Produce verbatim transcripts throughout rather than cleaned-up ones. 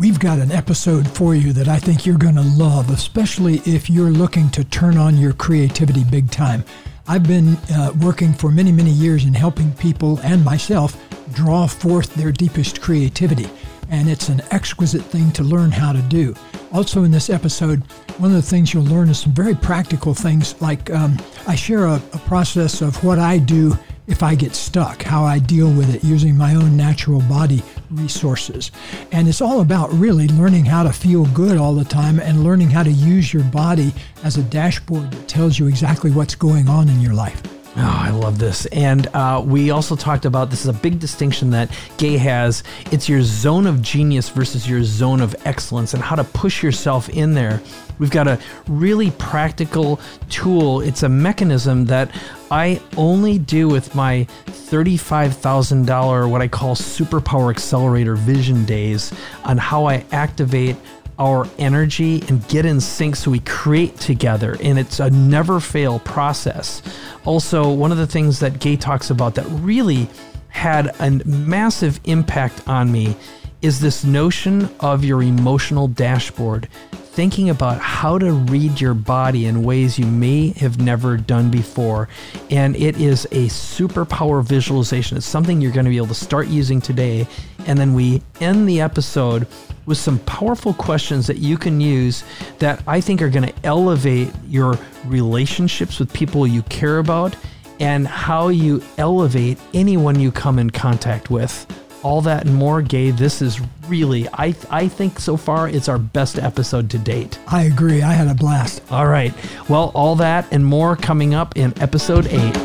We've got an episode for you that I think you're going to love, especially if you're looking to turn on your creativity big time. I've been uh, working for many, many years in helping people and myself draw forth their deepest creativity, and it's an exquisite thing to learn how to do. Also in this episode, one of the things you'll learn is some very practical things, like um, I share a, a process of what I do if I get stuck, how I deal with it using my own natural body resources. And it's all about really learning how to feel good all the time and learning how to use your body as a dashboard that tells you exactly what's going on in your life. Oh, I love this. And uh, we also talked about, this is a big distinction that Gay has. It's your zone of genius versus your zone of excellence and how to push yourself in there. We've got a really practical tool. It's a mechanism that I only do with my thirty-five thousand dollars, what I call Superpower Accelerator Vision Days, on how I activate our energy and get in sync so we create together. And it's a never fail process. Also, one of the things that Gay talks about that really had a massive impact on me is this notion of your emotional dashboard, thinking about how to read your body in ways you may have never done before. And it is a superpower visualization. It's something you're going to be able to start using today. And then we end the episode with some powerful questions that you can use that I think are going to elevate your relationships with people you care about and how you elevate anyone you come in contact with. All that and more, Gay. This is really, I I think so far, it's our best episode to date. I agree. I had a blast. All right. Well, all that and more coming up in episode eight.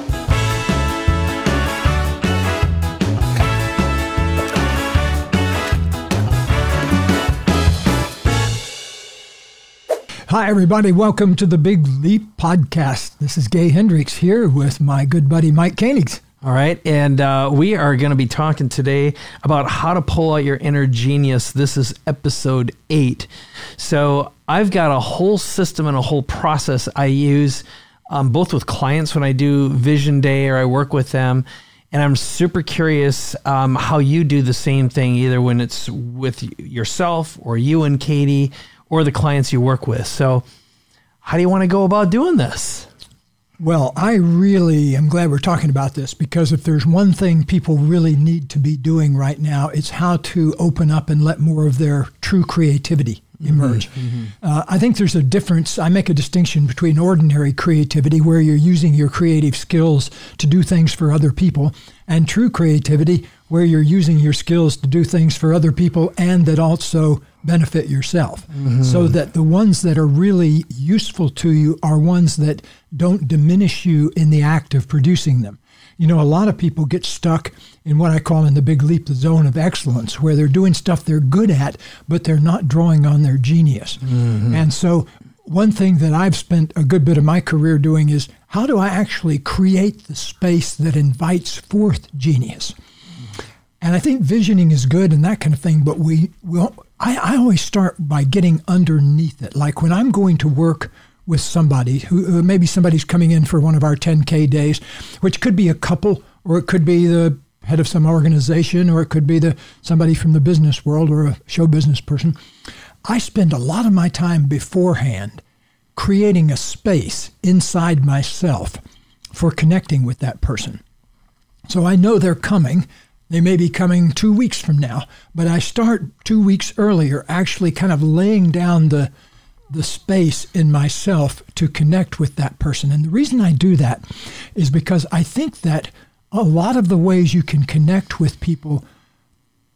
Hi, everybody. Welcome to the Big Leap podcast. This is Gay Hendricks here with my good buddy, Mike Koenigs. All right. And uh, we are going to be talking today about how to pull out your inner genius. This is episode eight. So I've got a whole system and a whole process I use um, both with clients when I do Vision Day or I work with them. And I'm super curious um, how you do the same thing, either when it's with yourself or you and Katie or the clients you work with. So how do you want to go about doing this? Well, I really am glad we're talking about this, because if there's one thing people really need to be doing right now, it's how to open up and let more of their true creativity emerge. Mm-hmm. Uh, I think there's a difference. I make a distinction between ordinary creativity, where you're using your creative skills to do things for other people, and true creativity, where you're using your skills to do things for other people and that also benefit yourself. Mm-hmm. So that the ones that are really useful to you are ones that don't diminish you in the act of producing them. You know, a lot of people get stuck in what I call in the Big Leap, the zone of excellence, where they're doing stuff they're good at, but they're not drawing on their genius. Mm-hmm. And so one thing that I've spent a good bit of my career doing is, how do I actually create the space that invites forth genius? And I think visioning is good and that kind of thing, but we will, I, I always start by getting underneath it. Like when I'm going to work with somebody, who maybe somebody's coming in for one of our ten K days, which could be a couple, or it could be the head of some organization, or it could be the somebody from the business world or a show business person. I spend a lot of my time beforehand creating a space inside myself for connecting with that person. So I know they're coming. They may be coming two weeks from now, but I start two weeks earlier actually kind of laying down the the space in myself to connect with that person. And the reason I do that is because I think that a lot of the ways you can connect with people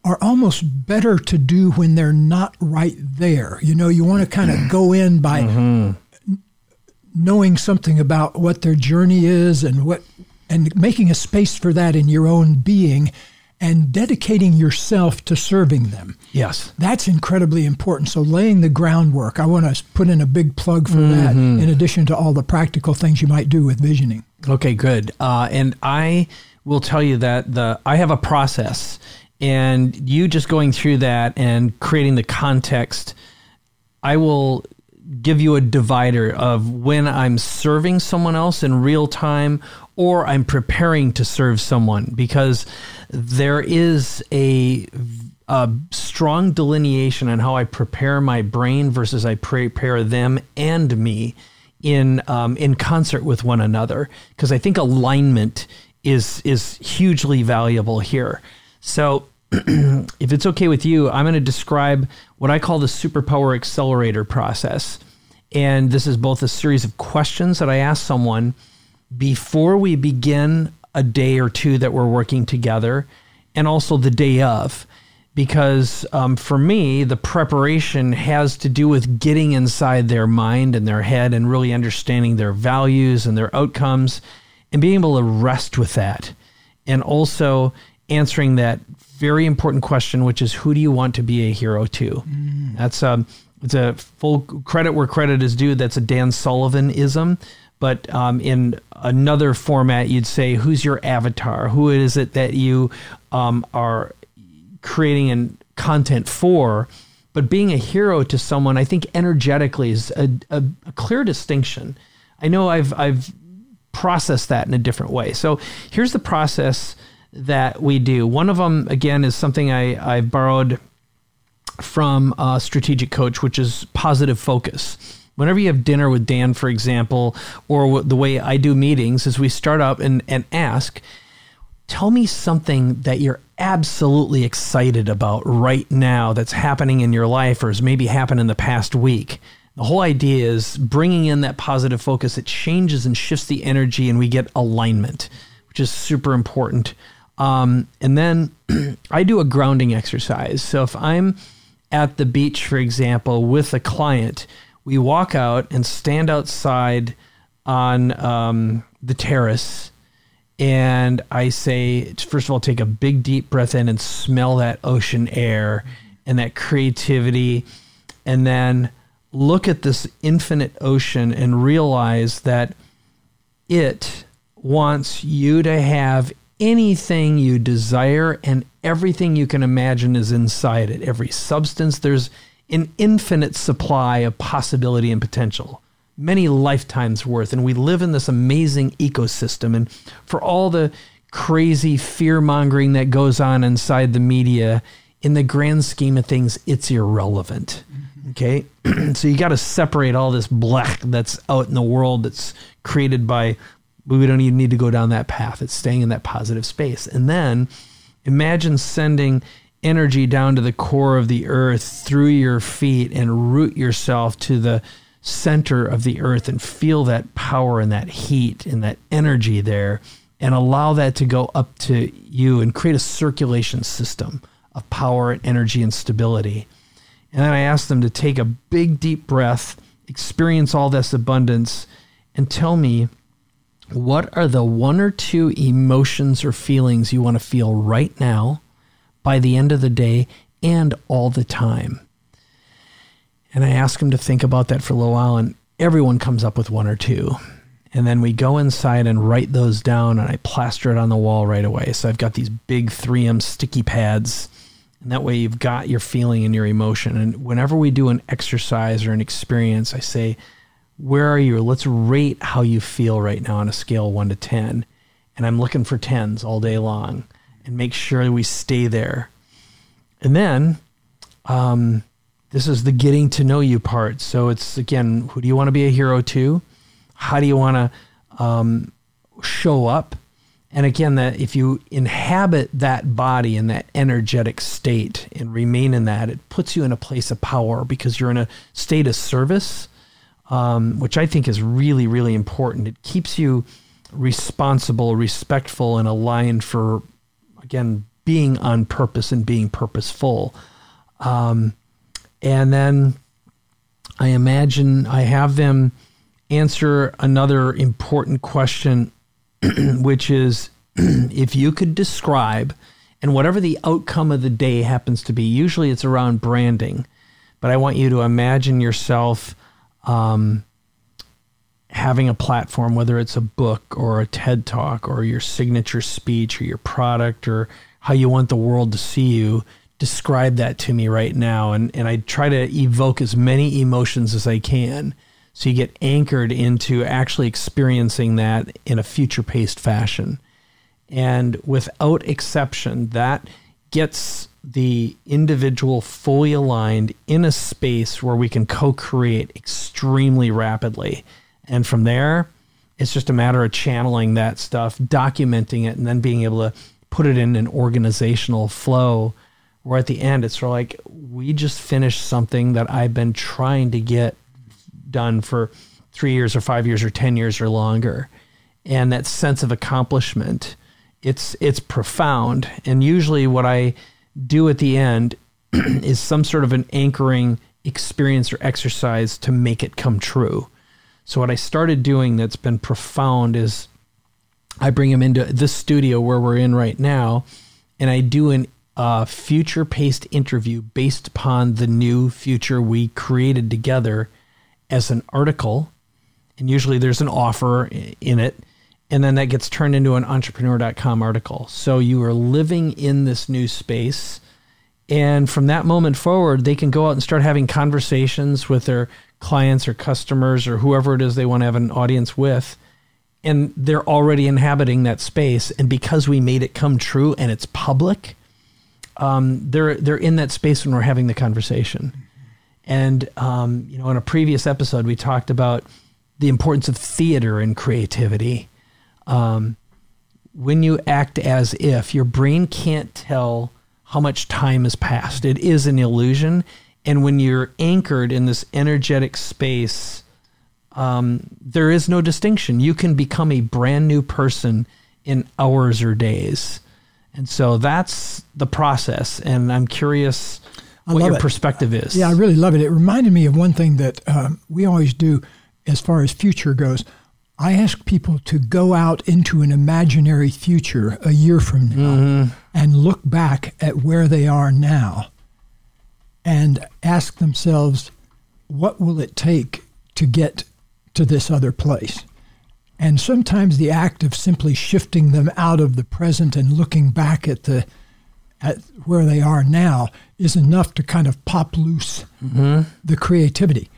are almost better to do when they're not right there. You know, you want to kind of go in by mm-hmm. knowing something about what their journey is and what, and making a space for that in your own being and dedicating yourself to serving them. Yes. That's incredibly important. So laying the groundwork, I want to put in a big plug for mm-hmm. that, in addition to all the practical things you might do with visioning. Okay, good. Uh, and I will tell you that the I have a process, and you just going through that and creating the context, I will give you a divider of when I'm serving someone else in real time or I'm preparing to serve someone, because there is a a strong delineation on how I prepare my brain versus I prepare them and me in um, in concert with one another, because I think alignment is is hugely valuable here. So if it's okay with you, I'm going to describe what I call the Superpower Accelerator process. And this is both a series of questions that I ask someone before we begin a day or two that we're working together, and also the day of, because um, for me, the preparation has to do with getting inside their mind and their head and really understanding their values and their outcomes and being able to rest with that. And also answering that very important question, which is, who do you want to be a hero to? Mm. That's um, it's a full credit where credit is due. That's a Dan Sullivan-ism. But um, in another format, you'd say, who's your avatar? Who is it that you um, are creating an content for? But being a hero to someone, I think energetically, is a, a, a clear distinction. I know I've I've processed that in a different way. So here's the process that we do. One of them, again, is something I, I borrowed from uh, Strategic Coach, which is positive focus. Whenever you have dinner with Dan, for example, or the way I do meetings is we start up and, and ask, tell me something that you're absolutely excited about right now that's happening in your life or has maybe happened in the past week. The whole idea is bringing in that positive focus. It changes and shifts the energy and we get alignment, which is super important. Um, and then I do a grounding exercise. So if I'm at the beach, for example, with a client, we walk out and stand outside on um, the terrace, and I say, first of all, take a big, deep breath in and smell that ocean air and that creativity, and then look at this infinite ocean and realize that it wants you to have anything you desire, and everything you can imagine is inside it. Every substance, there's an infinite supply of possibility and potential, many lifetimes worth. And we live in this amazing ecosystem. And for all the crazy fear mongering that goes on inside the media, in the grand scheme of things, it's irrelevant. Mm-hmm. Okay. So you got to separate all this blech that's out in the world that's created by, we don't even need to go down that path. It's staying in that positive space. And then imagine sending energy down to the core of the earth through your feet and root yourself to the center of the earth and feel that power and that heat and that energy there and allow that to go up to you and create a circulation system of power and energy and stability. And then I ask them to take a big, deep breath, experience all this abundance, and tell me, what are the one or two emotions or feelings you want to feel right now, by the end of the day, and all the time? And I ask them to think about that for a little while, and everyone comes up with one or two. And then we go inside and write those down, and I plaster it on the wall right away. So I've got these big three M sticky pads, and that way you've got your feeling and your emotion. And whenever we do an exercise or an experience, I say, where are you? Let's rate how you feel right now on a scale of one to ten. And I'm looking for tens all day long. And make sure we stay there. And then um, this is the getting to know you part. So it's, again, who do you want to be a hero to? How do you want to um, show up? And again, that if you inhabit that body in that energetic state and remain in that, it puts you in a place of power because you're in a state of service, um, which I think is really, really important. It keeps you responsible, respectful, and aligned for, again, being on purpose and being purposeful. Um, and then I imagine I have them answer another important question, which is if you could describe, and whatever the outcome of the day happens to be, usually it's around branding, but I want you to imagine yourself um, having a platform, whether it's a book or a TED Talk or your signature speech or your product or how you want the world to see you, describe that to me right now. And and I try to evoke as many emotions as I can. So you get anchored into actually experiencing that in a future-paced fashion. And without exception, that gets the individual fully aligned in a space where we can co-create extremely rapidly. And from there, it's just a matter of channeling that stuff, documenting it, and then being able to put it in an organizational flow where at the end, it's sort of like, we just finished something that I've been trying to get done for three years or five years or ten years or longer. And that sense of accomplishment, it's, it's profound. And usually what I do at the end is some sort of an anchoring experience or exercise to make it come true. So what I started doing that's been profound is I bring them into this studio where we're in right now, and I do an uh, future-paced interview based upon the new future we created together as an article. And usually there's an offer in it, and then that gets turned into an entrepreneur dot com article. So you are living in this new space. And from that moment forward, they can go out and start having conversations with their clients or customers or whoever it is they want to have an audience with. And they're already inhabiting that space. And because we made it come true and it's public, um, they're, they're in that space when we're having the conversation. And, um, you know, in a previous episode, we talked about the importance of theater and creativity. Um, when you act as if, your brain can't tell how much time has passed. It is an illusion. And when you're anchored in this energetic space, um, there is no distinction. You can become a brand new person in hours or days. And so that's the process. And I'm curious what your it. perspective is. Yeah, I really love it. It reminded me of one thing that um, we always do as far as future goes. I ask people to go out into an imaginary future a year from now mm-hmm. and look back at where they are now and ask themselves, what will it take to get to this other place? And sometimes the act of simply shifting them out of the present and looking back at the at where they are now is enough to kind of pop loose mm-hmm. the creativity.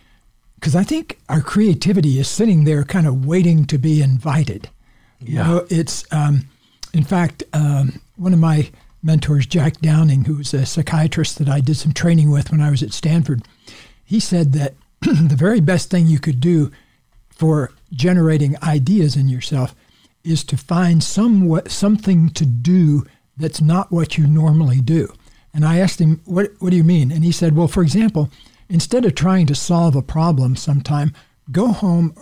Because I think our creativity is sitting there kind of waiting to be invited. Yeah. You know, it's, um, in fact, um, one of my mentors, Jack Downing, who was a psychiatrist that I did some training with when I was at Stanford, he said that the very best thing you could do for generating ideas in yourself is to find some something to do that's not what you normally do. And I asked him, what, what do you mean? And he said, well, for example, instead of trying to solve a problem sometime, go home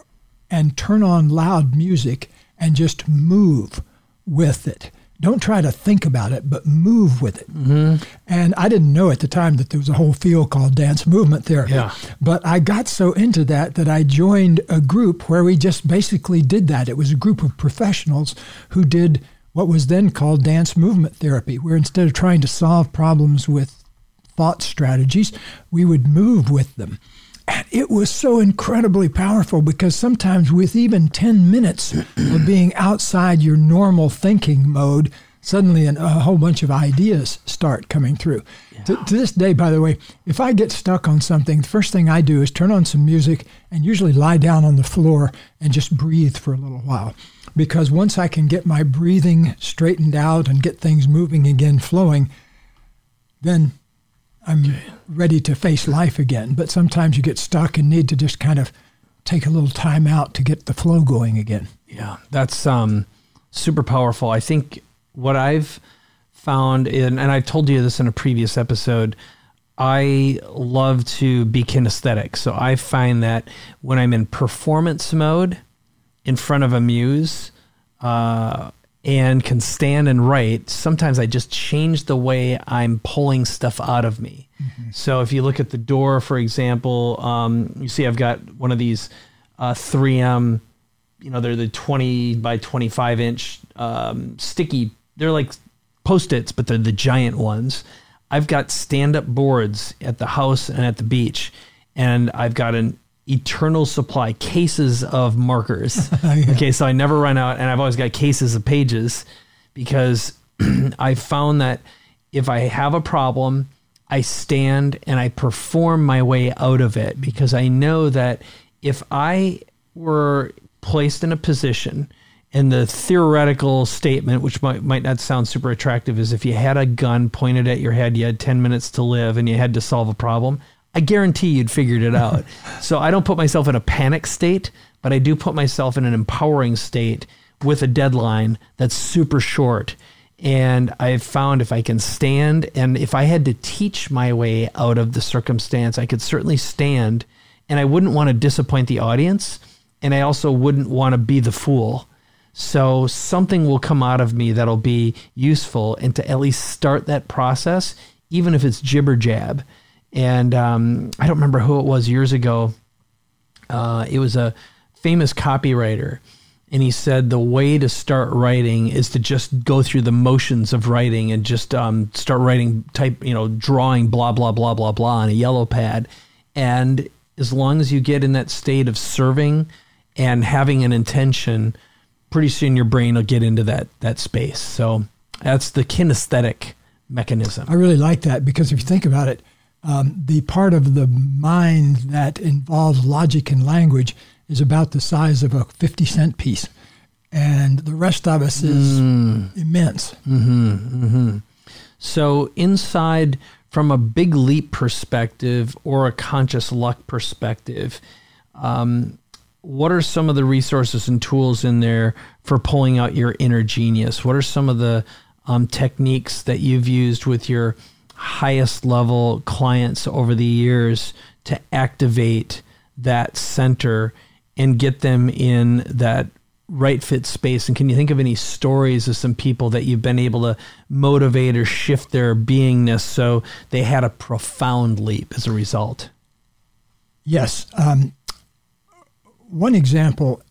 and turn on loud music and just move with it. Don't try to think about it, but move with it. Mm-hmm. And I didn't know at the time that there was a whole field called dance movement therapy. Yeah. But I got so into that that I joined a group where we just basically did that. It was a group of professionals who did what was then called dance movement therapy, where instead of trying to solve problems with thought strategies, we would move with them. And it was so incredibly powerful because sometimes with even ten minutes of being outside your normal thinking mode, suddenly an, a whole bunch of ideas start coming through. Yeah. To, to this day, by the way, if I get stuck on something, the first thing I do is turn on some music and usually lie down on the floor and just breathe for a little while. Because once I can get my breathing straightened out and get things moving again, flowing, then I'm ready to face life again. But sometimes you get stuck and need to just kind of take a little time out to get the flow going again. Yeah, that's um, super powerful. I think what I've found, in, and I told you this in a previous episode, I love to be kinesthetic. So I find that when I'm in performance mode in front of a muse uh, and can stand and write, sometimes I just change the way I'm pulling stuff out of me. Mm-hmm. So if you look at the door, for example, um, you see I've got one of these uh, three M, you know, they're the twenty by twenty-five inch um, sticky. They're like Post-its, but they're the giant ones. I've got stand-up boards at the house and at the beach, and I've got an eternal supply, cases of markers. Yeah. Okay, so I never run out, and I've always got cases of pages because I found that if I have a problem, I stand and I perform my way out of it because I know that if I were placed in a position And the theoretical statement, which might, might not sound super attractive, is if you had a gun pointed at your head, you had ten minutes to live and you had to solve a problem, I guarantee you'd figured it out. So I don't put myself in a panic state, but I do put myself in an empowering state with a deadline that's super short. And I've found if I can stand, and if I had to teach my way out of the circumstance, I could certainly stand, and I wouldn't want to disappoint the audience, and I also wouldn't want to be the fool. So something will come out of me that'll be useful, and to at least start that process, even if it's jibber jab. And um, I don't remember who it was years ago. Uh, it was a famous copywriter. And he said the way to start writing is to just go through the motions of writing and just um, start writing, type, you know, drawing blah, blah, blah, blah, blah on a yellow pad. And as long as you get in that state of serving and having an intention, pretty soon your brain will get into that that space. So that's the kinesthetic mechanism. I really like that, because if you think about it, um, the part of the mind that involves logic and language is about the size of a fifty cent piece. And the rest of us is mm. immense. Mm-hmm, mm-hmm. So inside, from a big leap perspective or a conscious luck perspective, um, what are some of the resources and tools in there for pulling out your inner genius? What are some of the um, techniques that you've used with your highest level clients over the years to activate that center and get them in that right fit space? And can you think of any stories of some people that you've been able to motivate or shift their beingness so they had a profound leap as a result? Yes. Um, one example,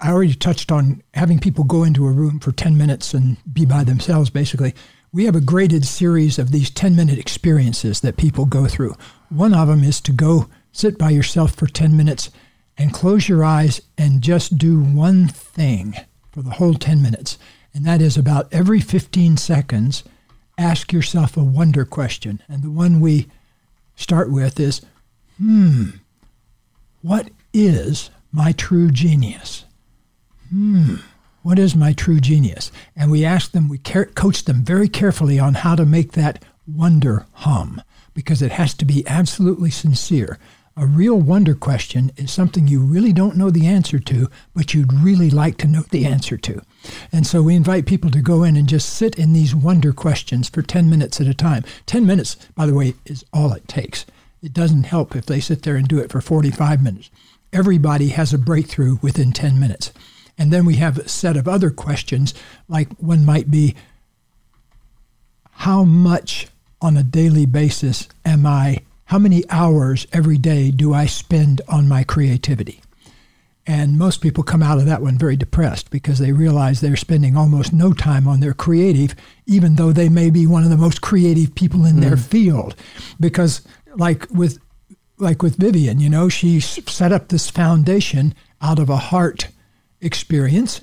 I already touched on having people go into a room for ten minutes and be by themselves, basically. We have a graded series of these ten-minute experiences that people go through. One of them is to go sit by yourself for ten minutes and close your eyes and just do one thing for the whole ten minutes. And that is, about every fifteen seconds, ask yourself a wonder question. And the one we start with is, hmm, what is my true genius? Hmm, what is my true genius? And we ask them, we care, coach them very carefully on how to make that wonder hum, because it has to be absolutely sincere. A real wonder question is something you really don't know the answer to, but you'd really like to know the answer to. And so we invite people to go in and just sit in these wonder questions for ten minutes at a time. ten minutes, by the way, is all it takes. It doesn't help if they sit there and do it for forty-five minutes. Everybody has a breakthrough within ten minutes. And then we have a set of other questions, like one might be, how much on a daily basis am I How many hours every day do I spend on my creativity? And most people come out of that one very depressed, because they realize they're spending almost no time on their creative, even though they may be one of the most creative people in mm. their field. Because like with like with Vivian, you know, she set up this foundation out of a heart experience,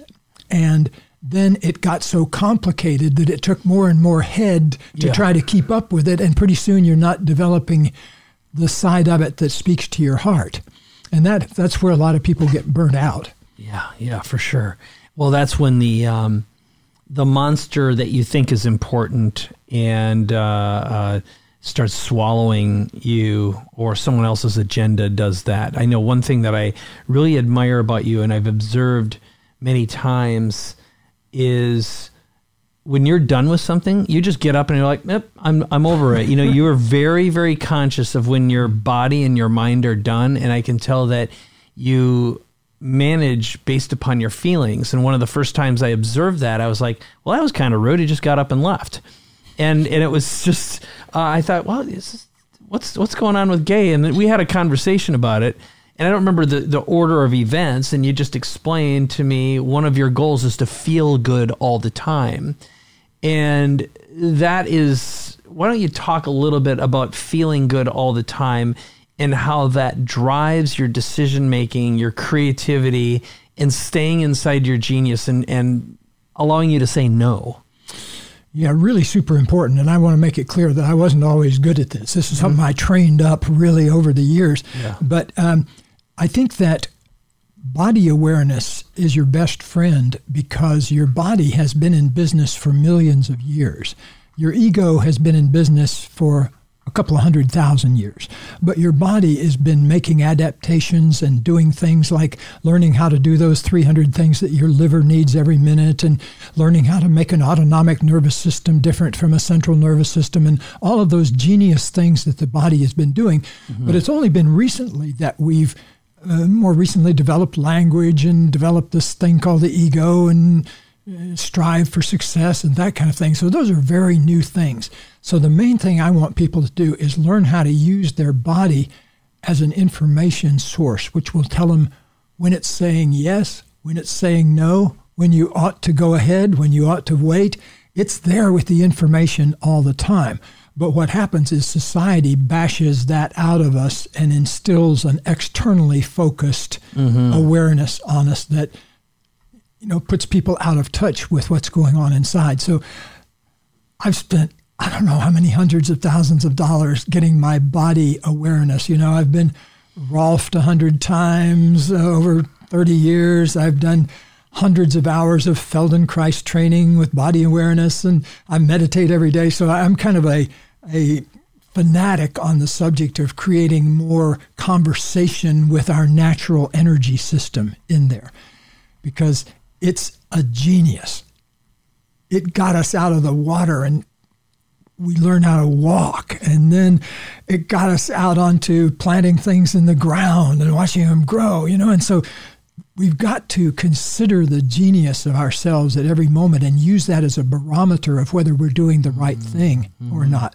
and then it got so complicated that it took more and more head to yeah. try to keep up with it, and pretty soon you're not developing the side of it that speaks to your heart. And that that's where a lot of people get burnt out. Yeah, yeah, for sure. Well, that's when the um, the monster that you think is important and uh, uh, starts swallowing you, or someone else's agenda does that. I know one thing that I really admire about you, and I've observed many times, is when you're done with something, you just get up and you're like, nope, I'm I'm over it. You know, you are very, very conscious of when your body and your mind are done. And I can tell that you manage based upon your feelings. And one of the first times I observed that, I was like, well, that was kind of rude. He just got up and left. And and it was just, uh, I thought, well, is this, what's what's going on with Gay? And we had a conversation about it. And I don't remember the, the order of events, and you just explained to me one of your goals is to feel good all the time. And that is, why don't you talk a little bit about feeling good all the time and how that drives your decision-making, your creativity, and staying inside your genius and, and allowing you to say no. Yeah, really super important. And I want to make it clear that I wasn't always good at this. This is mm-hmm. something I trained up really over the years. Yeah. But um, I think that Body awareness is your best friend because your body has been in business for millions of years. Your ego has been in business for a couple of hundred thousand years. But your body has been making adaptations and doing things like learning how to do those three hundred things that your liver needs every minute and learning how to make an autonomic nervous system different from a central nervous system and all of those genius things that the body has been doing. Mm-hmm. But it's only been recently that we've Uh, more recently developed language and developed this thing called the ego and uh, strive for success and that kind of thing. So those are very new things. So the main thing I want people to do is learn how to use their body as an information source, which will tell them when it's saying yes, when it's saying no, when you ought to go ahead, when you ought to wait. It's there with the information all the time. But what happens is society bashes that out of us and instills an externally focused mm-hmm. awareness on us that, you know, puts people out of touch with what's going on inside. So I've spent, I don't know how many hundreds of thousands of dollars getting my body awareness. You know, I've been Rolfed a hundred times uh, over thirty years. I've done hundreds of hours of Feldenkrais training with body awareness, and I meditate every day. So I'm kind of a a fanatic on the subject of creating more conversation with our natural energy system in there, because it's a genius. It got us out of the water, and we learned how to walk, and then it got us out onto planting things in the ground and watching them grow, you know, and so we've got to consider the genius of ourselves at every moment and use that as a barometer of whether we're doing the right thing mm-hmm. or not.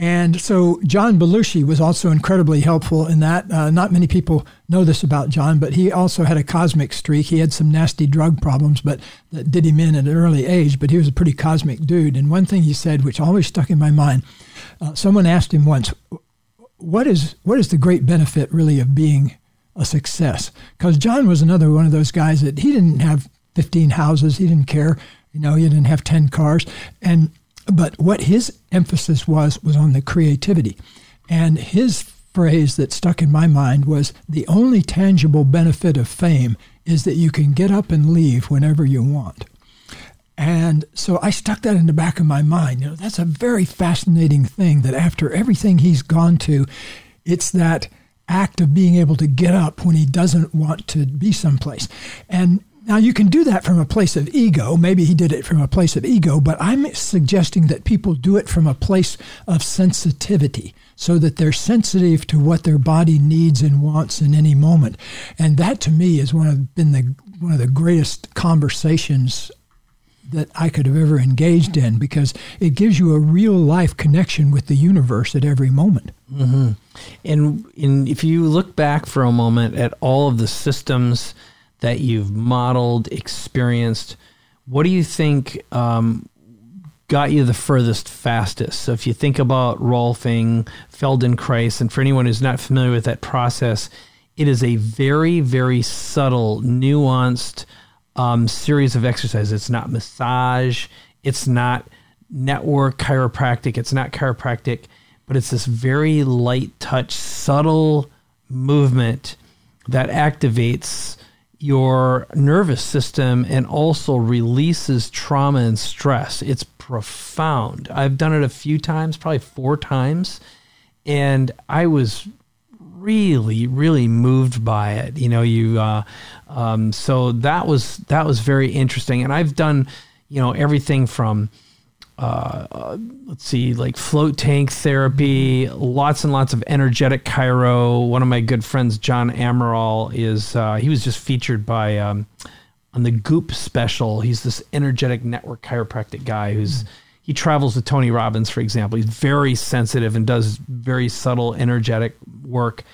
And so John Belushi was also incredibly helpful in that. Uh, not many people know this about John, but he also had a cosmic streak. He had some nasty drug problems, but that did him in at an early age, but he was a pretty cosmic dude. And one thing he said, which always stuck in my mind, uh, someone asked him once, what is what is the great benefit really of being a success? Because John was another one of those guys that he didn't have fifteen houses. He didn't care. You know, he didn't have ten cars. And, but what his emphasis was, was on the creativity. And his phrase that stuck in my mind was, the only tangible benefit of fame is that you can get up and leave whenever you want. And so I stuck that in the back of my mind. You know, that's a very fascinating thing that after everything he's gone to, it's that act of being able to get up when he doesn't want to be someplace. And now you can do that from a place of ego. Maybe he did it from a place of ego, but I'm suggesting that people do it from a place of sensitivity so that they're sensitive to what their body needs and wants in any moment. And that to me has one of been the one of the greatest conversations that I could have ever engaged in, because it gives you a real life connection with the universe at every moment. Mm-hmm. And, and if you look back for a moment at all of the systems that you've modeled, experienced, what do you think um, got you the furthest fastest? So if you think about Rolfing, Feldenkrais, and for anyone who's not familiar with that process, it is a very, very subtle, nuanced Um, series of exercises. It's not massage. It's not network chiropractic. It's not chiropractic, but it's this very light touch, subtle movement that activates your nervous system and also releases trauma and stress. It's profound. I've done it a few times, probably four times, and I was really, really moved by it. You know, you, uh, um, so that was, that was very interesting. And I've done, you know, everything from, uh, uh, let's see, like float tank therapy, lots and lots of energetic chiro. One of my good friends, John Amaral, is, uh, he was just featured by, um, on the Goop special. He's this energetic network chiropractic guy who's, mm-hmm. he travels with Tony Robbins, for example. He's very sensitive and does very subtle, energetic work.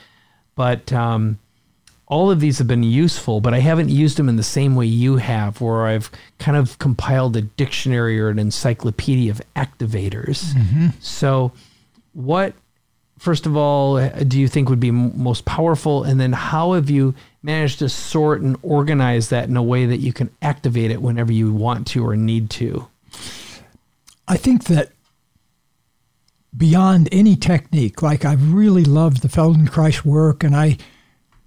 But um, all of these have been useful, but I haven't used them in the same way you have, where I've kind of compiled a dictionary or an encyclopedia of activators. Mm-hmm. So what, first of all, do you think would be m- most powerful? And then how have you managed to sort and organize that in a way that you can activate it whenever you want to or need to? I think that beyond any technique, like I've really loved the Feldenkrais work, and I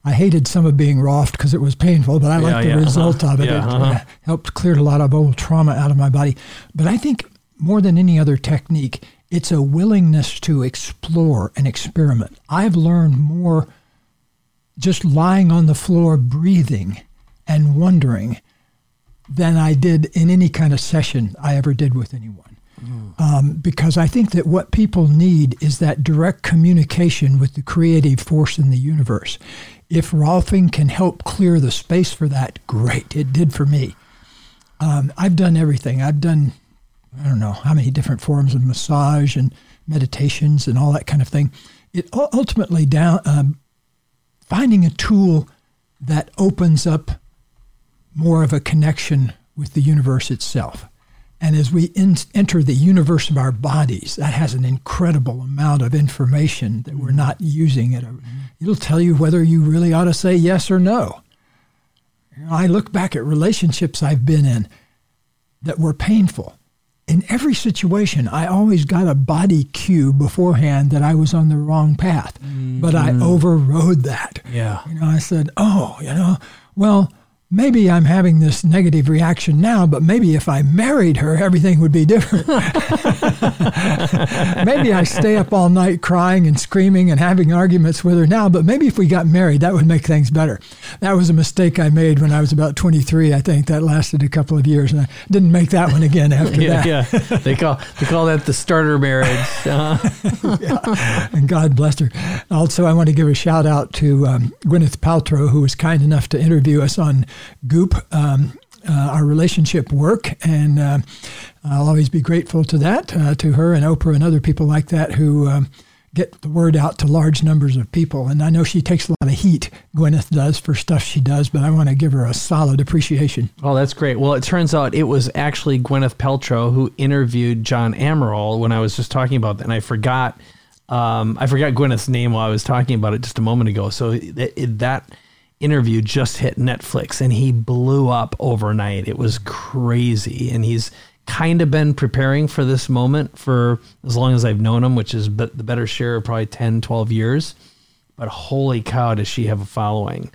I hated some of being roughed because it was painful, but I liked yeah, the yeah, result uh-huh. of it. Yeah, it uh-huh. helped clear a lot of old trauma out of my body. But I think more than any other technique, it's a willingness to explore and experiment. I've learned more just lying on the floor, breathing and wondering than I did in any kind of session I ever did with anyone. Mm. Um, because I think that what people need is that direct communication with the creative force in the universe. If Rolfing can help clear the space for that, great. It did for me. Um, I've done everything. I've done, I don't know, how many different forms of massage and meditations and all that kind of thing. It ultimately, down um, finding a tool that opens up more of a connection with the universe itself. And as we in, enter the universe of our bodies, that has an incredible amount of information that we're not using. It. It'll tell you whether you really ought to say yes or no. I look back at relationships I've been in that were painful. In every situation, I always got a body cue beforehand that I was on the wrong path, mm-hmm. but I overrode that. Yeah, you know, I said, oh, you know, well, maybe I'm having this negative reaction now, but maybe if I married her, everything would be different. Maybe I stay up all night crying and screaming and having arguments with her now, but maybe if we got married, that would make things better. That was a mistake I made when I was about twenty-three. I think that lasted a couple of years, and I didn't make that one again after yeah, that. Yeah, they call they call that the starter marriage. Uh-huh. Yeah. And God bless her. Also, I want to give a shout out to um, Gwyneth Paltrow, who was kind enough to interview us on Goop, um, uh, our relationship work, and uh, I'll always be grateful to that, uh, to her and Oprah and other people like that who um, get the word out to large numbers of people. And I know she takes a lot of heat, Gwyneth does, for stuff she does, but I want to give her a solid appreciation. Oh, that's great. Well, it turns out it was actually Gwyneth Paltrow who interviewed John Amaral when I was just talking about that, and I forgot, um, I forgot Gwyneth's name while I was talking about it just a moment ago. So it, it, that... interview just hit Netflix and he blew up overnight. It was crazy. And he's kind of been preparing for this moment for as long as I've known him, which is be- the better share of probably ten, twelve years. But holy cow, does she have a following,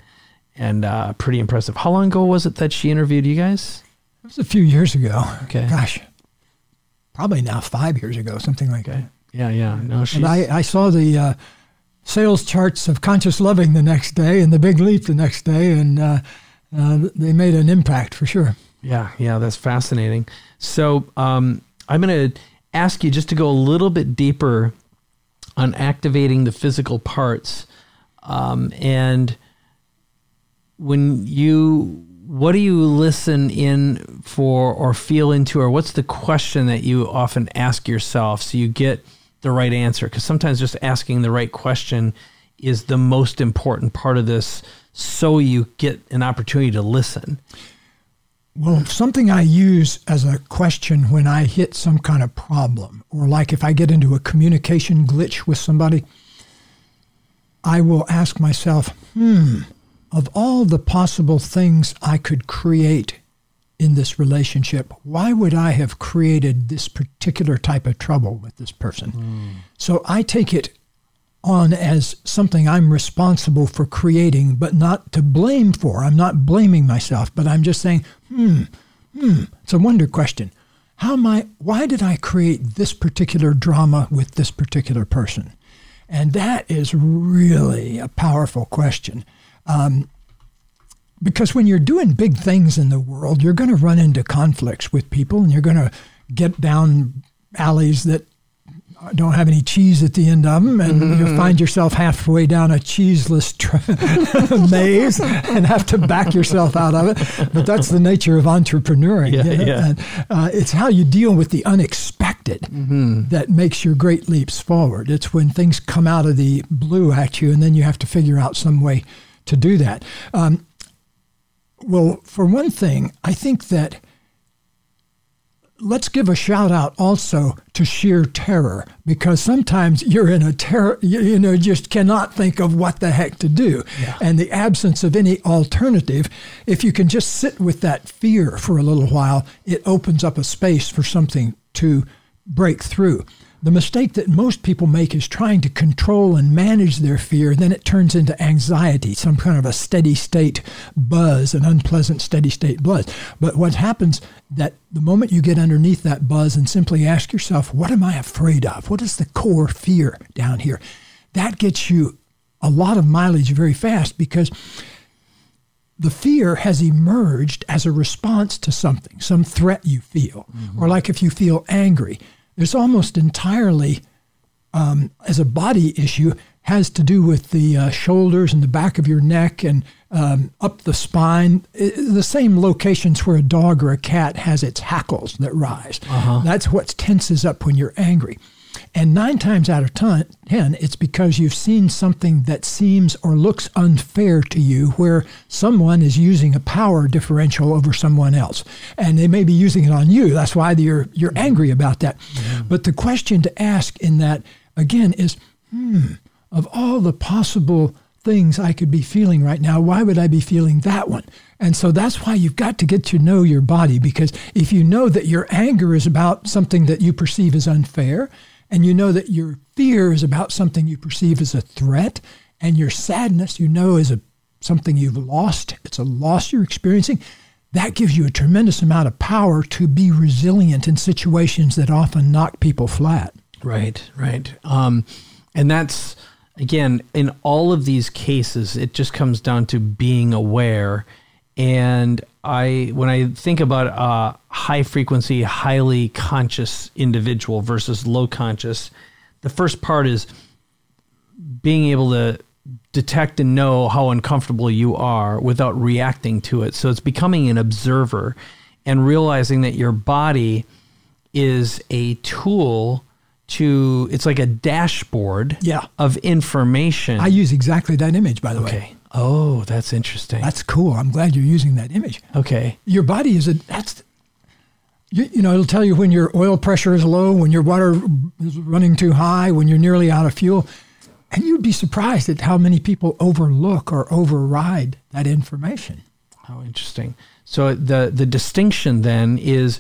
and uh, pretty impressive. How long ago was it that she interviewed you guys? It was a few years ago. Okay. Gosh, probably now five years ago, something like okay. that. Yeah. Yeah. No, she's... And I, I saw the, uh, sales charts of Conscious Loving the next day and The Big Leap the next day, and uh, uh, they made an impact for sure. Yeah, yeah, that's fascinating. So um, I'm going to ask you just to go a little bit deeper on activating the physical parts. Um, and when you, what do you listen in for or feel into, or what's the question that you often ask yourself so you get the right answer? Because sometimes just asking the right question is the most important part of this, so you get an opportunity to listen. Well, something I use as a question when I hit some kind of problem, or like if I get into a communication glitch with somebody, I will ask myself, hmm, of all the possible things I could create in this relationship, why would I have created this particular type of trouble with this person? Mm. So I take it on as something I'm responsible for creating, but not to blame for. I'm not blaming myself, but I'm just saying, hmm, hmm, it's a wonder question. How am I, why did I create this particular drama with this particular person? And that is really a powerful question. Um, Because when you're doing big things in the world, you're going to run into conflicts with people, and you're going to get down alleys that don't have any cheese at the end of them, and mm-hmm. you'll find yourself halfway down a cheeseless tra- maze and have to back yourself out of it. But that's the nature of entrepreneuring. Yeah, you know? yeah. And, uh, it's how you deal with the unexpected mm-hmm. that makes your great leaps forward. It's when things come out of the blue at you, and then you have to figure out some way to do that. Um, Well, for one thing, I think that let's give a shout out also to sheer terror, because sometimes you're in a terror, you, you know, just cannot think of what the heck to do. Yeah. And the absence of any alternative, if you can just sit with that fear for a little while, it opens up a space for something to break through. The mistake that most people make is trying to control and manage their fear. Then it turns into anxiety, some kind of a steady state buzz, an unpleasant steady state buzz. But what happens that the moment you get underneath that buzz and simply ask yourself, what am I afraid of? What is the core fear down here? That gets you a lot of mileage very fast, because the fear has emerged as a response to something, some threat you feel. Mm-hmm. Or like if you feel angry, there's almost entirely, um, as a body issue, has to do with the uh, shoulders and the back of your neck and um, up the spine, it, the same locations where a dog or a cat has its hackles that rise. Uh-huh. That's what tenses up when you're angry. And nine times out of ten, it's because you've seen something that seems or looks unfair to you, where someone is using a power differential over someone else. And they may be using it on you. That's why you're you're angry about that. Mm. But the question to ask in that, again, is, hmm, of all the possible things I could be feeling right now, why would I be feeling that one? And so that's why you've got to get to know your body, because if you know that your anger is about something that you perceive as unfair, and you know that your fear is about something you perceive as a threat, and your sadness, you know, is a something you've lost, it's a loss you're experiencing, that gives you a tremendous amount of power to be resilient in situations that often knock people flat. Right, right. Um, and that's, again, in all of these cases, it just comes down to being aware. And I, when I think about uh, high frequency, highly conscious individual versus low conscious, the first part is being able to detect and know how uncomfortable you are without reacting to it. So it's becoming an observer and realizing that your body is a tool to, it's like a dashboard yeah. of information. I use exactly that image, by the okay. way. Oh, that's interesting. That's cool. I'm glad you're using that image. Okay. Your body is a, that's, you, you know, it'll tell you when your oil pressure is low, when your water is running too high, when you're nearly out of fuel. And you'd be surprised at how many people overlook or override that information. How interesting. So the, the distinction then is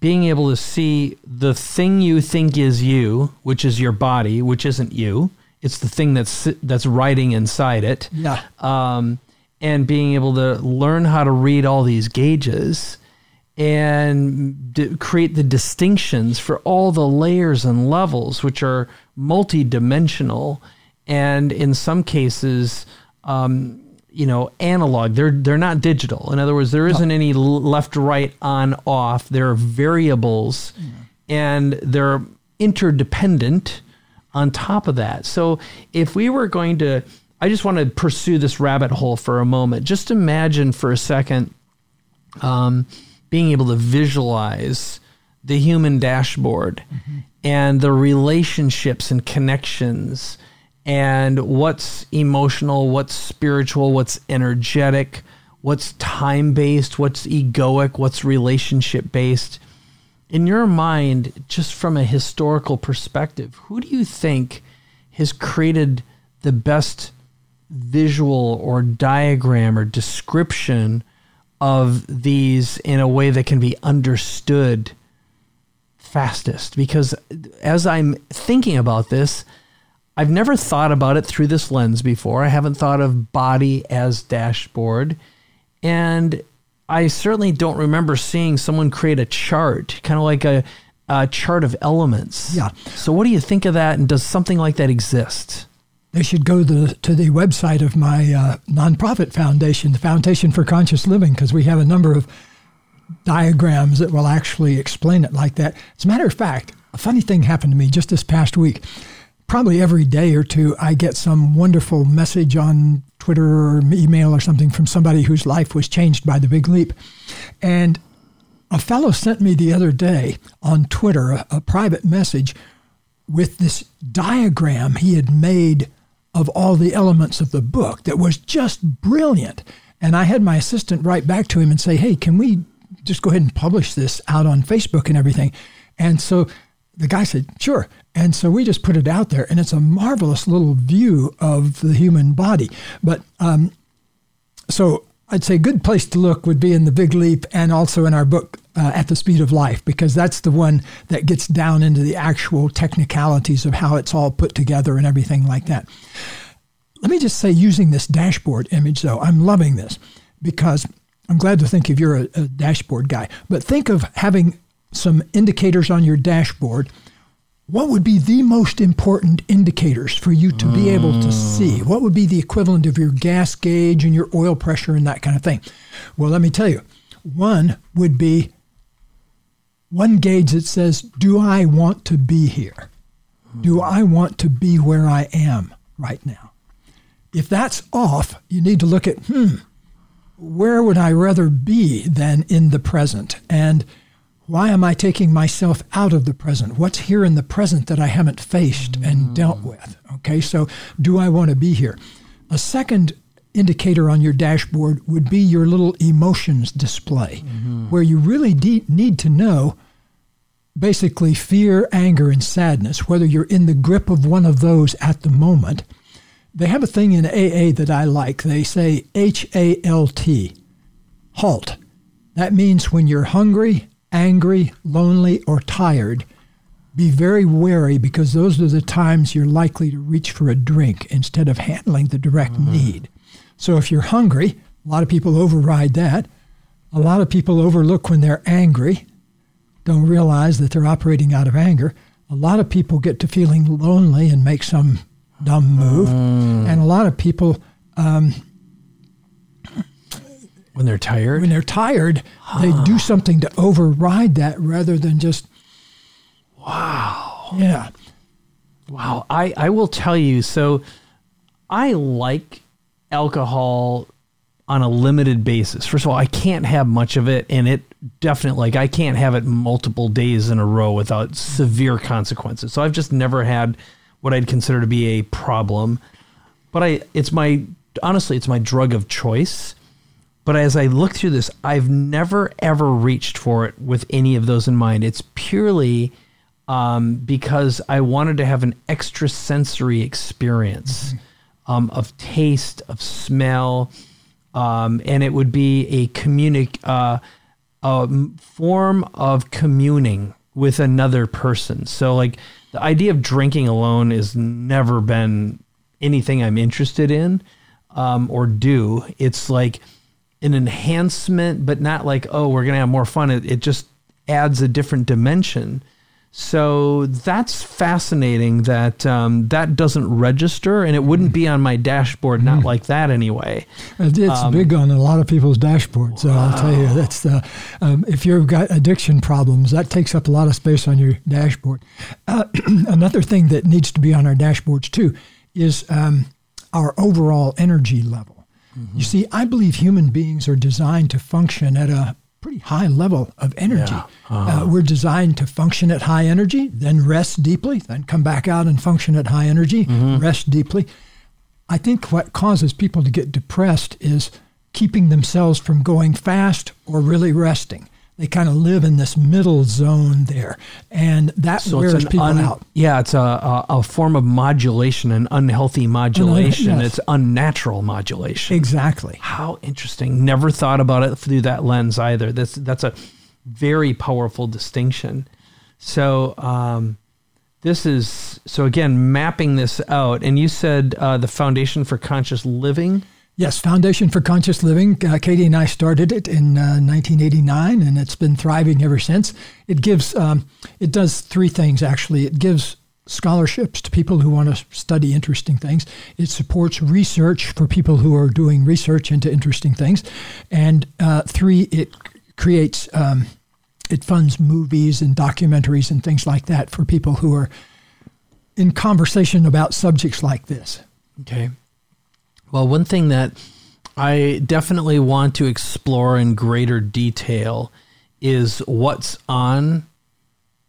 being able to see the thing you think is you, which is your body, which isn't you. It's the thing that's that's writing inside it. Yeah. Um, and being able to learn how to read all these gauges and d- create the distinctions for all the layers and levels, which are multidimensional and in some cases, um, you know, analog. They're, they're not digital. In other words, there isn't any left, right, on, off. There are variables mm. and they're interdependent on top of that. So if we were going to, I just want to pursue this rabbit hole for a moment. Just imagine for a second um, being able to visualize the human dashboard mm-hmm. and the relationships and connections and what's emotional, what's spiritual, what's energetic, what's time-based, what's egoic, what's relationship-based. In your mind, just from a historical perspective, who do you think has created the best visual or diagram or description of these in a way that can be understood fastest? Because as I'm thinking about this, I've never thought about it through this lens before. I haven't thought of body as dashboard. And I certainly don't remember seeing someone create a chart, kind of like a, a chart of elements. Yeah. So what do you think of that? And does something like that exist? They should go the, to the website of my uh, nonprofit foundation, the Foundation for Conscious Living, because we have a number of diagrams that will actually explain it like that. As a matter of fact, a funny thing happened to me just this past week. Probably every day or two, I get some wonderful message on Twitter or email or something from somebody whose life was changed by the Big Leap. And a fellow sent me the other day on Twitter a, a private message with this diagram he had made of all the elements of the book that was just brilliant. And I had my assistant write back to him and say, hey, can we just go ahead and publish this out on Facebook and everything? And so the guy said, sure. And so we just put it out there, and it's a marvelous little view of the human body. But um, so I'd say a good place to look would be in The Big Leap and also in our book, uh, At the Speed of Life, because that's the one that gets down into the actual technicalities of how it's all put together and everything like that. Let me just say, using this dashboard image, though, I'm loving this because I'm glad to think of you're a, a dashboard guy, but think of having some indicators on your dashboard. What would be the most important indicators for you to be able to see? What would be the equivalent of your gas gauge and your oil pressure and that kind of thing? Well, let me tell you, one would be one gauge that says, do I want to be here? Do I want to be where I am right now? If that's off, you need to look at, hmm, where would I rather be than in the present? And why am I taking myself out of the present? What's here in the present that I haven't faced and dealt with? Okay, so do I want to be here? A second indicator on your dashboard would be your little emotions display, mm-hmm. where you really de- need to know basically fear, anger, and sadness, whether you're in the grip of one of those at the moment. They have a thing in A A that I like. They say H A L T, halt. That means when you're hungry, angry, lonely, or tired, be very wary because those are the times you're likely to reach for a drink instead of handling the direct mm. need. So if you're hungry, a lot of people override that. A lot of people overlook when they're angry, don't realize that they're operating out of anger. A lot of people get to feeling lonely and make some dumb move. Mm. And a lot of people... Um, When they're tired? When they're tired, huh. they do something to override that rather than just, wow. Yeah. Wow. I, I will tell you, so I like alcohol on a limited basis. First of all, I can't have much of it, and it definitely, like I can't have it multiple days in a row without severe consequences. So I've just never had what I'd consider to be a problem. But I, it's my, honestly, it's my drug of choice. But as I look through this, I've never, ever reached for it with any of those in mind. It's purely um, because I wanted to have an extra sensory experience mm-hmm. um, of taste, of smell, um, and it would be a, communi- uh, a form of communing with another person. So like the idea of drinking alone has never been anything I'm interested in um, or do. It's like... an enhancement, but not like, oh, we're going to have more fun. It, it just adds a different dimension. So that's fascinating that um, that doesn't register, and it wouldn't be on my dashboard, not mm. like that anyway. It's um, big on a lot of people's dashboards. So wow. I'll tell you, that's the, um, if you've got addiction problems, that takes up a lot of space on your dashboard. Uh, another thing that needs to be on our dashboards too is um, our overall energy level. You see, I believe human beings are designed to function at a pretty high level of energy. Yeah. Uh-huh. Uh, we're designed to function at high energy, then rest deeply, then come back out and function at high energy, mm-hmm. rest deeply. I think what causes people to get depressed is keeping themselves from going fast or really resting. They kind of live in this middle zone there, and that so wears people un, out. Yeah, it's a, a, a form of modulation, an unhealthy modulation. An un, yes. It's unnatural modulation. Exactly. How interesting. Never thought about it through that lens either. That's, that's a very powerful distinction. So um, this is, so again, mapping this out, and you said uh, the Foundation for Conscious Living. Yes, Foundation for Conscious Living. Uh, Katie and I started it in uh, nineteen eighty-nine, and it's been thriving ever since. It gives, um, it does three things, actually. It gives scholarships to people who want to study interesting things. It supports research for people who are doing research into interesting things. And uh, three, it creates, um, it funds movies and documentaries and things like that for people who are in conversation about subjects like this. Okay. Well, one thing that I definitely want to explore in greater detail is what's on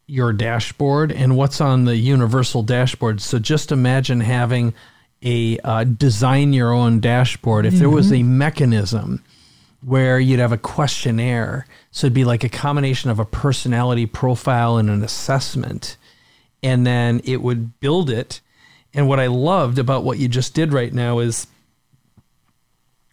your dashboard and what's on the universal dashboard. So just imagine having a uh, design your own dashboard. If mm-hmm. there was a mechanism where you'd have a questionnaire, so it'd be like a combination of a personality profile and an assessment, and then it would build it. And what I loved about what you just did right now is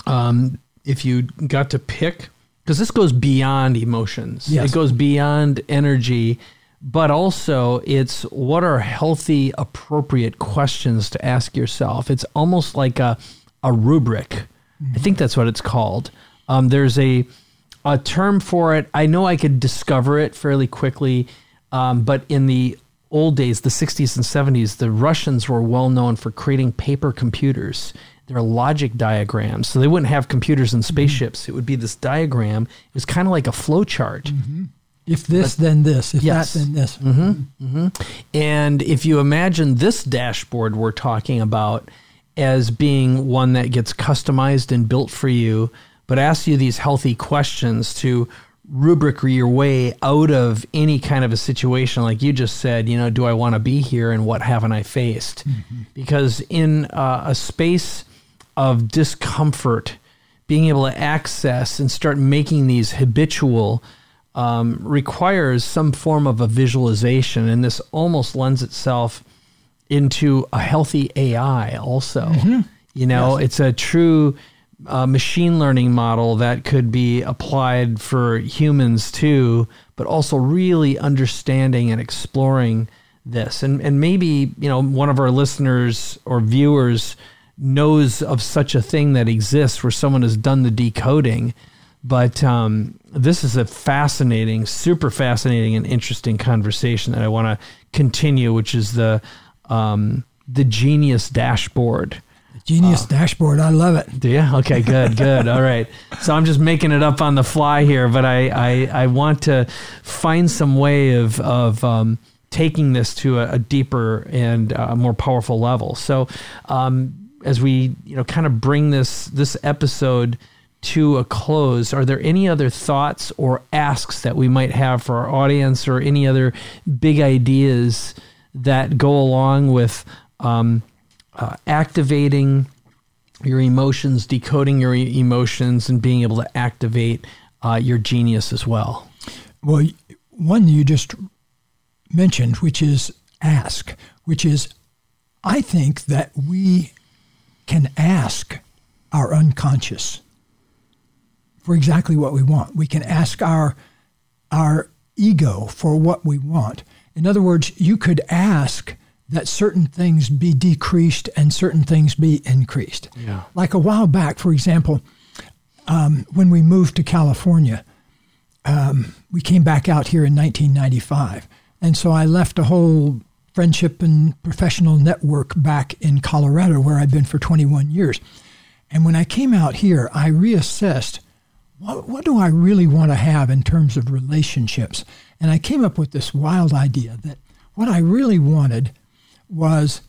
Um, if you got to pick, because this goes beyond emotions. Yes. It goes beyond energy, but also it's what are healthy, appropriate questions to ask yourself. It's almost like a, a rubric. Mm-hmm. I think that's what it's called. Um, there's a, a term for it. I know I could discover it fairly quickly, um, but in the old days, the sixties and seventies, the Russians were well known for creating paper computers. They're logic diagrams. So they wouldn't have computers and spaceships. Mm-hmm. It would be this diagram. It was kind of like a flow chart. Mm-hmm. If this, but, then this. If yes. that, then this. Mm-hmm. Mm-hmm. And if you imagine this dashboard we're talking about as being one that gets customized and built for you, but asks you these healthy questions to rubric your way out of any kind of a situation, like you just said, you know, do I want to be here and what haven't I faced? Mm-hmm. Because in uh, a space of discomfort, being able to access and start making these habitual um, requires some form of a visualization. And this almost lends itself into a healthy A I also. Mm-hmm. You know, yes. It's a true uh, machine learning model that could be applied for humans too, but also really understanding and exploring this. And, and maybe, you know, one of our listeners or viewers knows of such a thing that exists where someone has done the decoding, but um, this is a fascinating, super fascinating and interesting conversation that I want to continue, which is the um, the Genius Dashboard. Genius uh, Dashboard. I love it. Do you? Okay, good, good. All right. So I'm just making it up on the fly here, but I, I, I want to find some way of, of um, taking this to a, a deeper and uh, more powerful level. So um, as we, you know, kind of bring this, this episode to a close, are there any other thoughts or asks that we might have for our audience or any other big ideas that go along with um, Uh, activating your emotions, decoding your e- emotions, and being able to activate uh, your genius as well? Well, one you just mentioned, which is ask, which is I think that we can ask our unconscious for exactly what we want. We can ask our our ego for what we want. In other words, you could ask that certain things be decreased and certain things be increased. Yeah. Like a while back, for example, um, when we moved to California, um, we came back out here in nineteen ninety-five. And so I left a whole friendship and professional network back in Colorado where I've been for twenty-one years. And when I came out here, I reassessed, what, what do I really want to have in terms of relationships? And I came up with this wild idea that what I really wanted was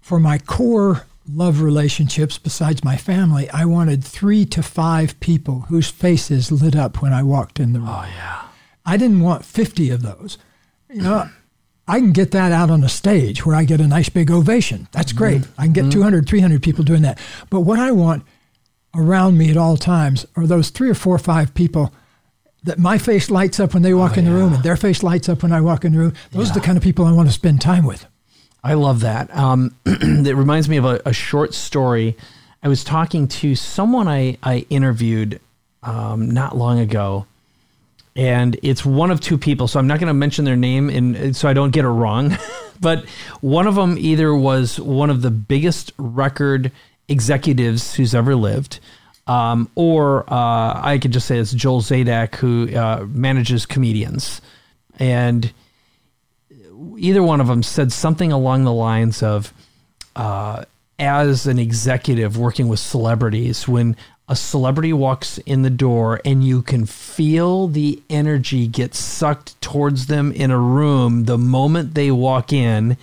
for my core love relationships besides my family, I wanted three to five people whose faces lit up when I walked in the room. Oh, yeah. I didn't want fifty of those. You know, I can get that out on a stage where I get a nice big ovation. That's great. Mm-hmm. I can get mm-hmm. two hundred, three hundred people doing that. But what I want around me at all times are those three or four or five people that my face lights up when they walk oh, in the yeah. room and their face lights up when I walk in the room. Those yeah. are the kind of people I want to spend time with. I love that. Um, it reminds me of a, a short story. I was talking to someone I, I interviewed um, not long ago, and it's one of two people, so I'm not going to mention their name and so I don't get it wrong, but one of them either was one of the biggest record executives who's ever lived, um, or uh, I could just say it's Joel Zadak, who uh, manages comedians. And either one of them said something along the lines of, uh, as an executive working with celebrities, when a celebrity walks in the door and you can feel the energy get sucked towards them in a room the moment they walk in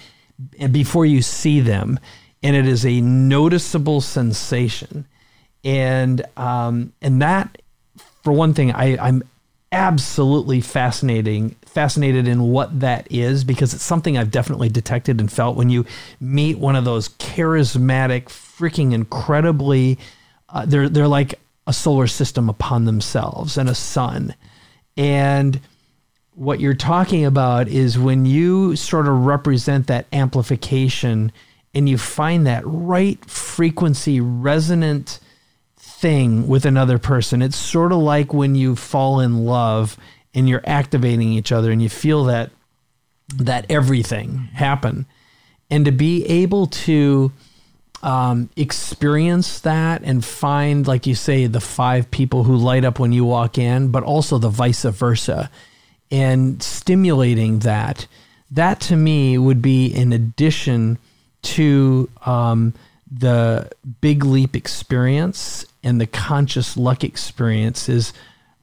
and before you see them. And it is a noticeable sensation. And, um, and that, for one thing, I, I'm absolutely fascinating fascinated in what that is, because it's something I've definitely detected and felt when you meet one of those charismatic, freaking incredibly, uh, they're, they're like a solar system upon themselves and a sun. And what you're talking about is when you sort of represent that amplification and you find that right frequency resonant thing with another person. It's sort of like when you fall in love and you're activating each other and you feel that that everything happen. And to be able to um, experience that and find, like you say, the five people who light up when you walk in, but also the vice versa, and stimulating that, that to me would be in addition to um, the Big Leap experience and the Conscious Luck experience is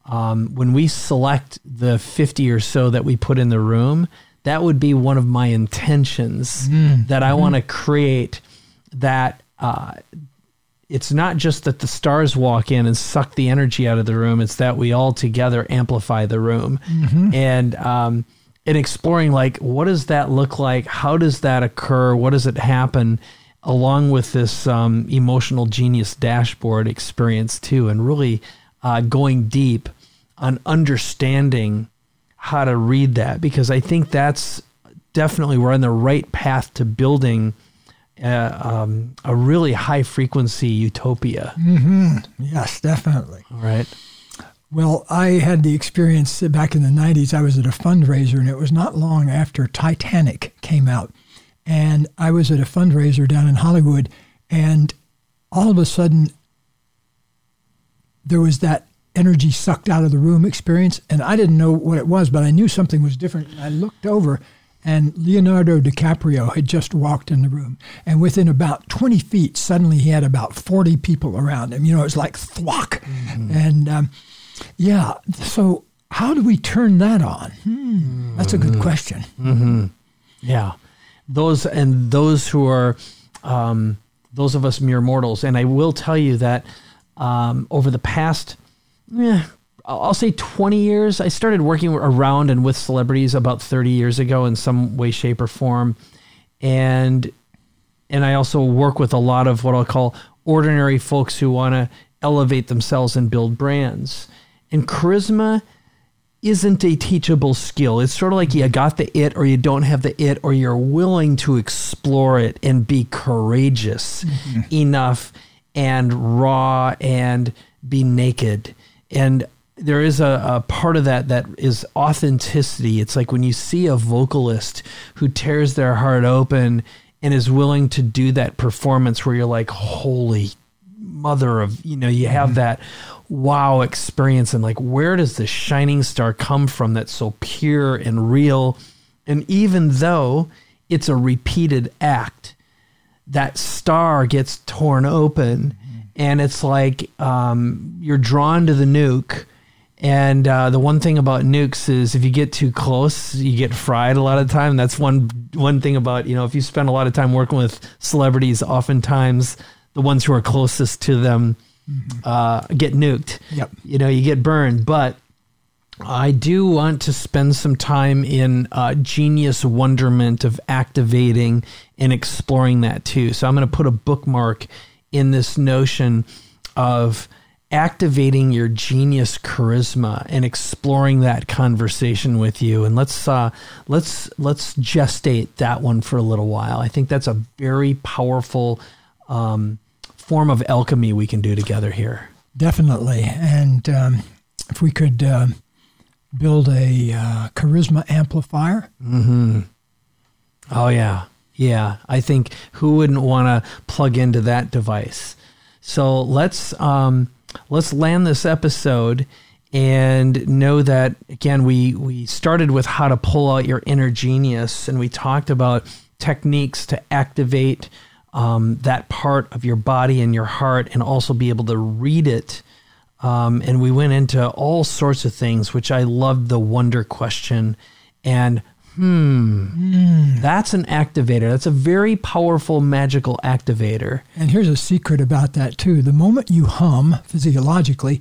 um, when we select the fifty or so that we put in the room, that would be one of my intentions mm. that I mm. want to create that uh, it's not just that the stars walk in and suck the energy out of the room. It's that we all together amplify the room mm-hmm. and, um, and exploring like, what does that look like? How does that occur? What does it happen? Along with this um, emotional genius dashboard experience too. And really uh, going deep on understanding how to read that, because I think that's definitely, we're on the right path to building uh, um, a really high frequency utopia. Mm-hmm. Yes, definitely. All right. Well, I had the experience back in the nineties. I was at a fundraiser, and it was not long after Titanic came out. And I was at a fundraiser down in Hollywood, and all of a sudden there was that energy sucked out of the room experience, and I didn't know what it was, but I knew something was different. I looked over, and Leonardo DiCaprio had just walked in the room, and within about twenty feet, suddenly he had about forty people around him. You know, it was like thwack. Mm-hmm. And um, yeah, so how do we turn that on? Hmm, that's a good question. Mm-hmm. Yeah, those and those who are um, those of us mere mortals, and I will tell you that um, over the past. Yeah, I'll say twenty years. I started working around and with celebrities about thirty years ago in some way, shape, or form. And and I also work with a lot of what I'll call ordinary folks who want to elevate themselves and build brands. And charisma isn't a teachable skill. It's sort of like you got the it or you don't have the it, or you're willing to explore it and be courageous mm-hmm. enough and raw and be naked. And there is a, a part of that that is authenticity. It's like when you see a vocalist who tears their heart open and is willing to do that performance where you're like, holy mother of, you know, you have that wow experience. And like, where does the shining star come from that's so pure and real? And even though it's a repeated act, that star gets torn open. And it's like um, you're drawn to the nuke. And uh, the one thing about nukes is if you get too close, you get fried a lot of the time. That's one one thing about, you know, if you spend a lot of time working with celebrities, oftentimes the ones who are closest to them mm-hmm. uh, get nuked. Yep. You know, you get burned. But I do want to spend some time in uh, genius wonderment of activating and exploring that too. So I'm going to put a bookmark in this notion of activating your genius charisma and exploring that conversation with you. And let's uh, let's let's gestate that one for a little while. I think that's a very powerful um, form of alchemy we can do together here. Definitely. And um, if we could uh, build a uh, charisma amplifier. Mm-hmm. Oh, yeah. Yeah, I think who wouldn't want to plug into that device? So let's um, let's land this episode and know that, again, we, we started with how to pull out your inner genius, and we talked about techniques to activate um, that part of your body and your heart and also be able to read it. Um, and we went into all sorts of things, which I loved the wonder question and Hmm. Mm. That's an activator. That's a very powerful, magical activator. And here's a secret about that, too. The moment you hum physiologically,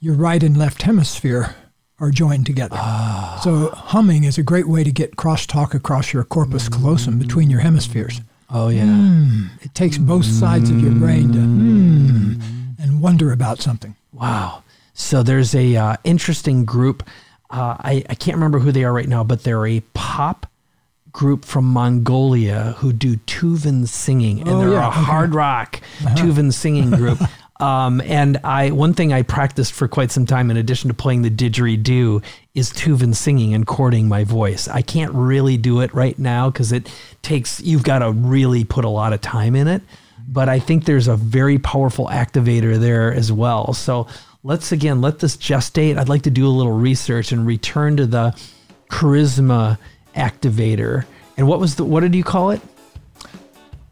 your right and left hemisphere are joined together. Ah. So humming is a great way to get crosstalk across your corpus mm. callosum between your hemispheres. Oh, yeah. Mm. It takes both sides mm. of your brain to mm. and wonder about something. Wow. So there's a uh, interesting group. Uh, I, I can't remember who they are right now, but they're a pop group from Mongolia who do Tuvan singing, and oh, they're yeah. a hard rock uh-huh. Tuvan singing group. Um, and I, one thing I practiced for quite some time, in addition to playing the didgeridoo, is Tuvan singing and courting my voice. I can't really do it right now because it takes, you've got to really put a lot of time in it. But I think there's a very powerful activator there as well. So let's, again, let this gestate. I'd like to do a little research and return to the charisma activator. And what was the, what did you call it?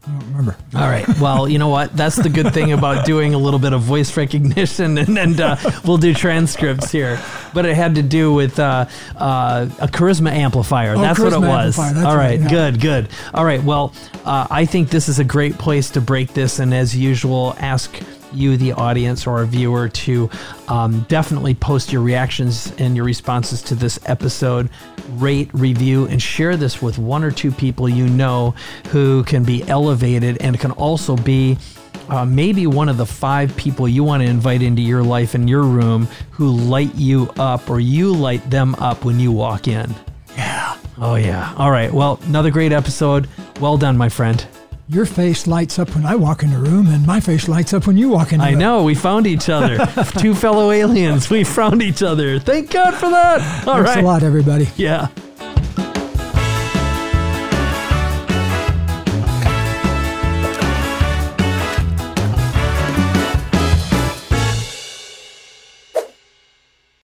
I don't remember. All right. Well, you know what? That's the good thing about doing a little bit of voice recognition, and, and uh, we'll do transcripts here. But it had to do with uh, uh, a charisma amplifier. Oh, That's charisma what it was. All right. Right. Good, good. All right. Well, uh, I think this is a great place to break this. And as usual, ask you, the audience, or a viewer to um, definitely post your reactions and your responses to this episode, rate, review, and share this with one or two people you know who can be elevated and can also be uh, maybe one of the five people you want to invite into your life and your room who light you up, or you light them up when you walk in. Yeah. Oh, yeah. All right. Well, another great episode. Well done, my friend. Your face lights up when I walk in the room, and my face lights up when you walk in the room. I know. We found each other. Two fellow aliens. We found each other. Thank God for that. All right. Thanks a lot, everybody. Yeah.